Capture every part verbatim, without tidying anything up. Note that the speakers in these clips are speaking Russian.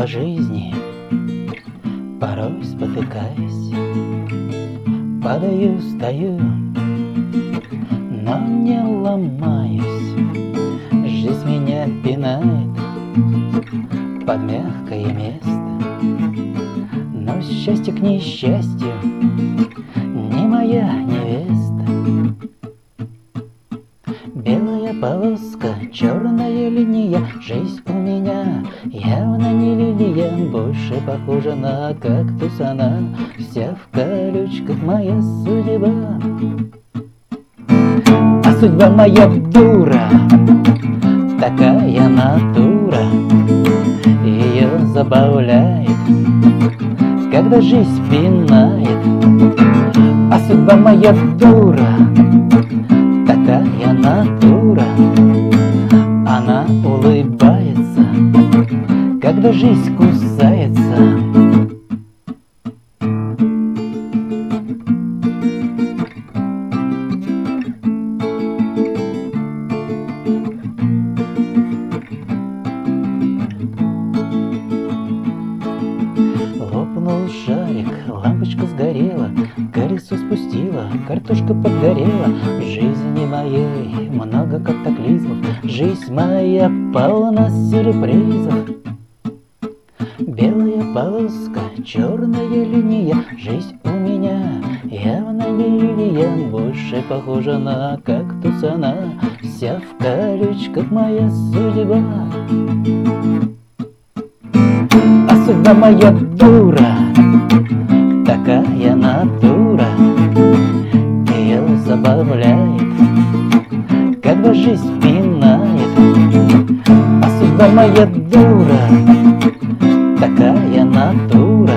по жизни, порой спотыкаясь, падаю, стою, но не ломаюсь. Жизнь меня пинает под мягкое место, но счастье к несчастью не моя невеста. Белая полоска, черная линия, жизнь у меня явно не лилия, больше похожа на кактус она, вся в колючках моя судьба. А судьба моя дура, такая натура, ее забавляет, когда жизнь пинает. А судьба моя дура, такая натура, она улыбается, когда жизнь кусается. Лопнул шарик, лампочка сгорела, колесо спустила, картошка подгорела. Жизни моей много катаклизмов, жизнь моя полна сюрпризов. Белая полоска, черная линия, жизнь у меня явно не лилия, больше похожа на кактус она, вся в колючках моя судьба. А судьба моя дура, такая натура, ее забавляет, когда жизнь пинает. А судьба моя дура, такая натура,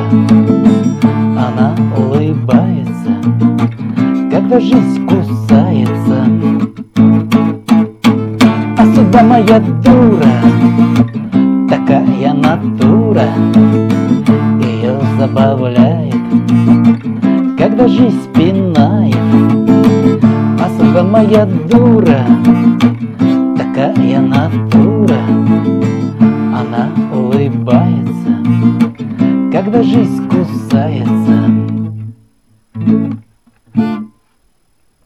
она улыбается, когда жизнь кусается. А судьба моя дура, такая натура, ее забавляет, когда жизнь пинает. А судьба моя дура, такая натура, она улыбается, когда жизнь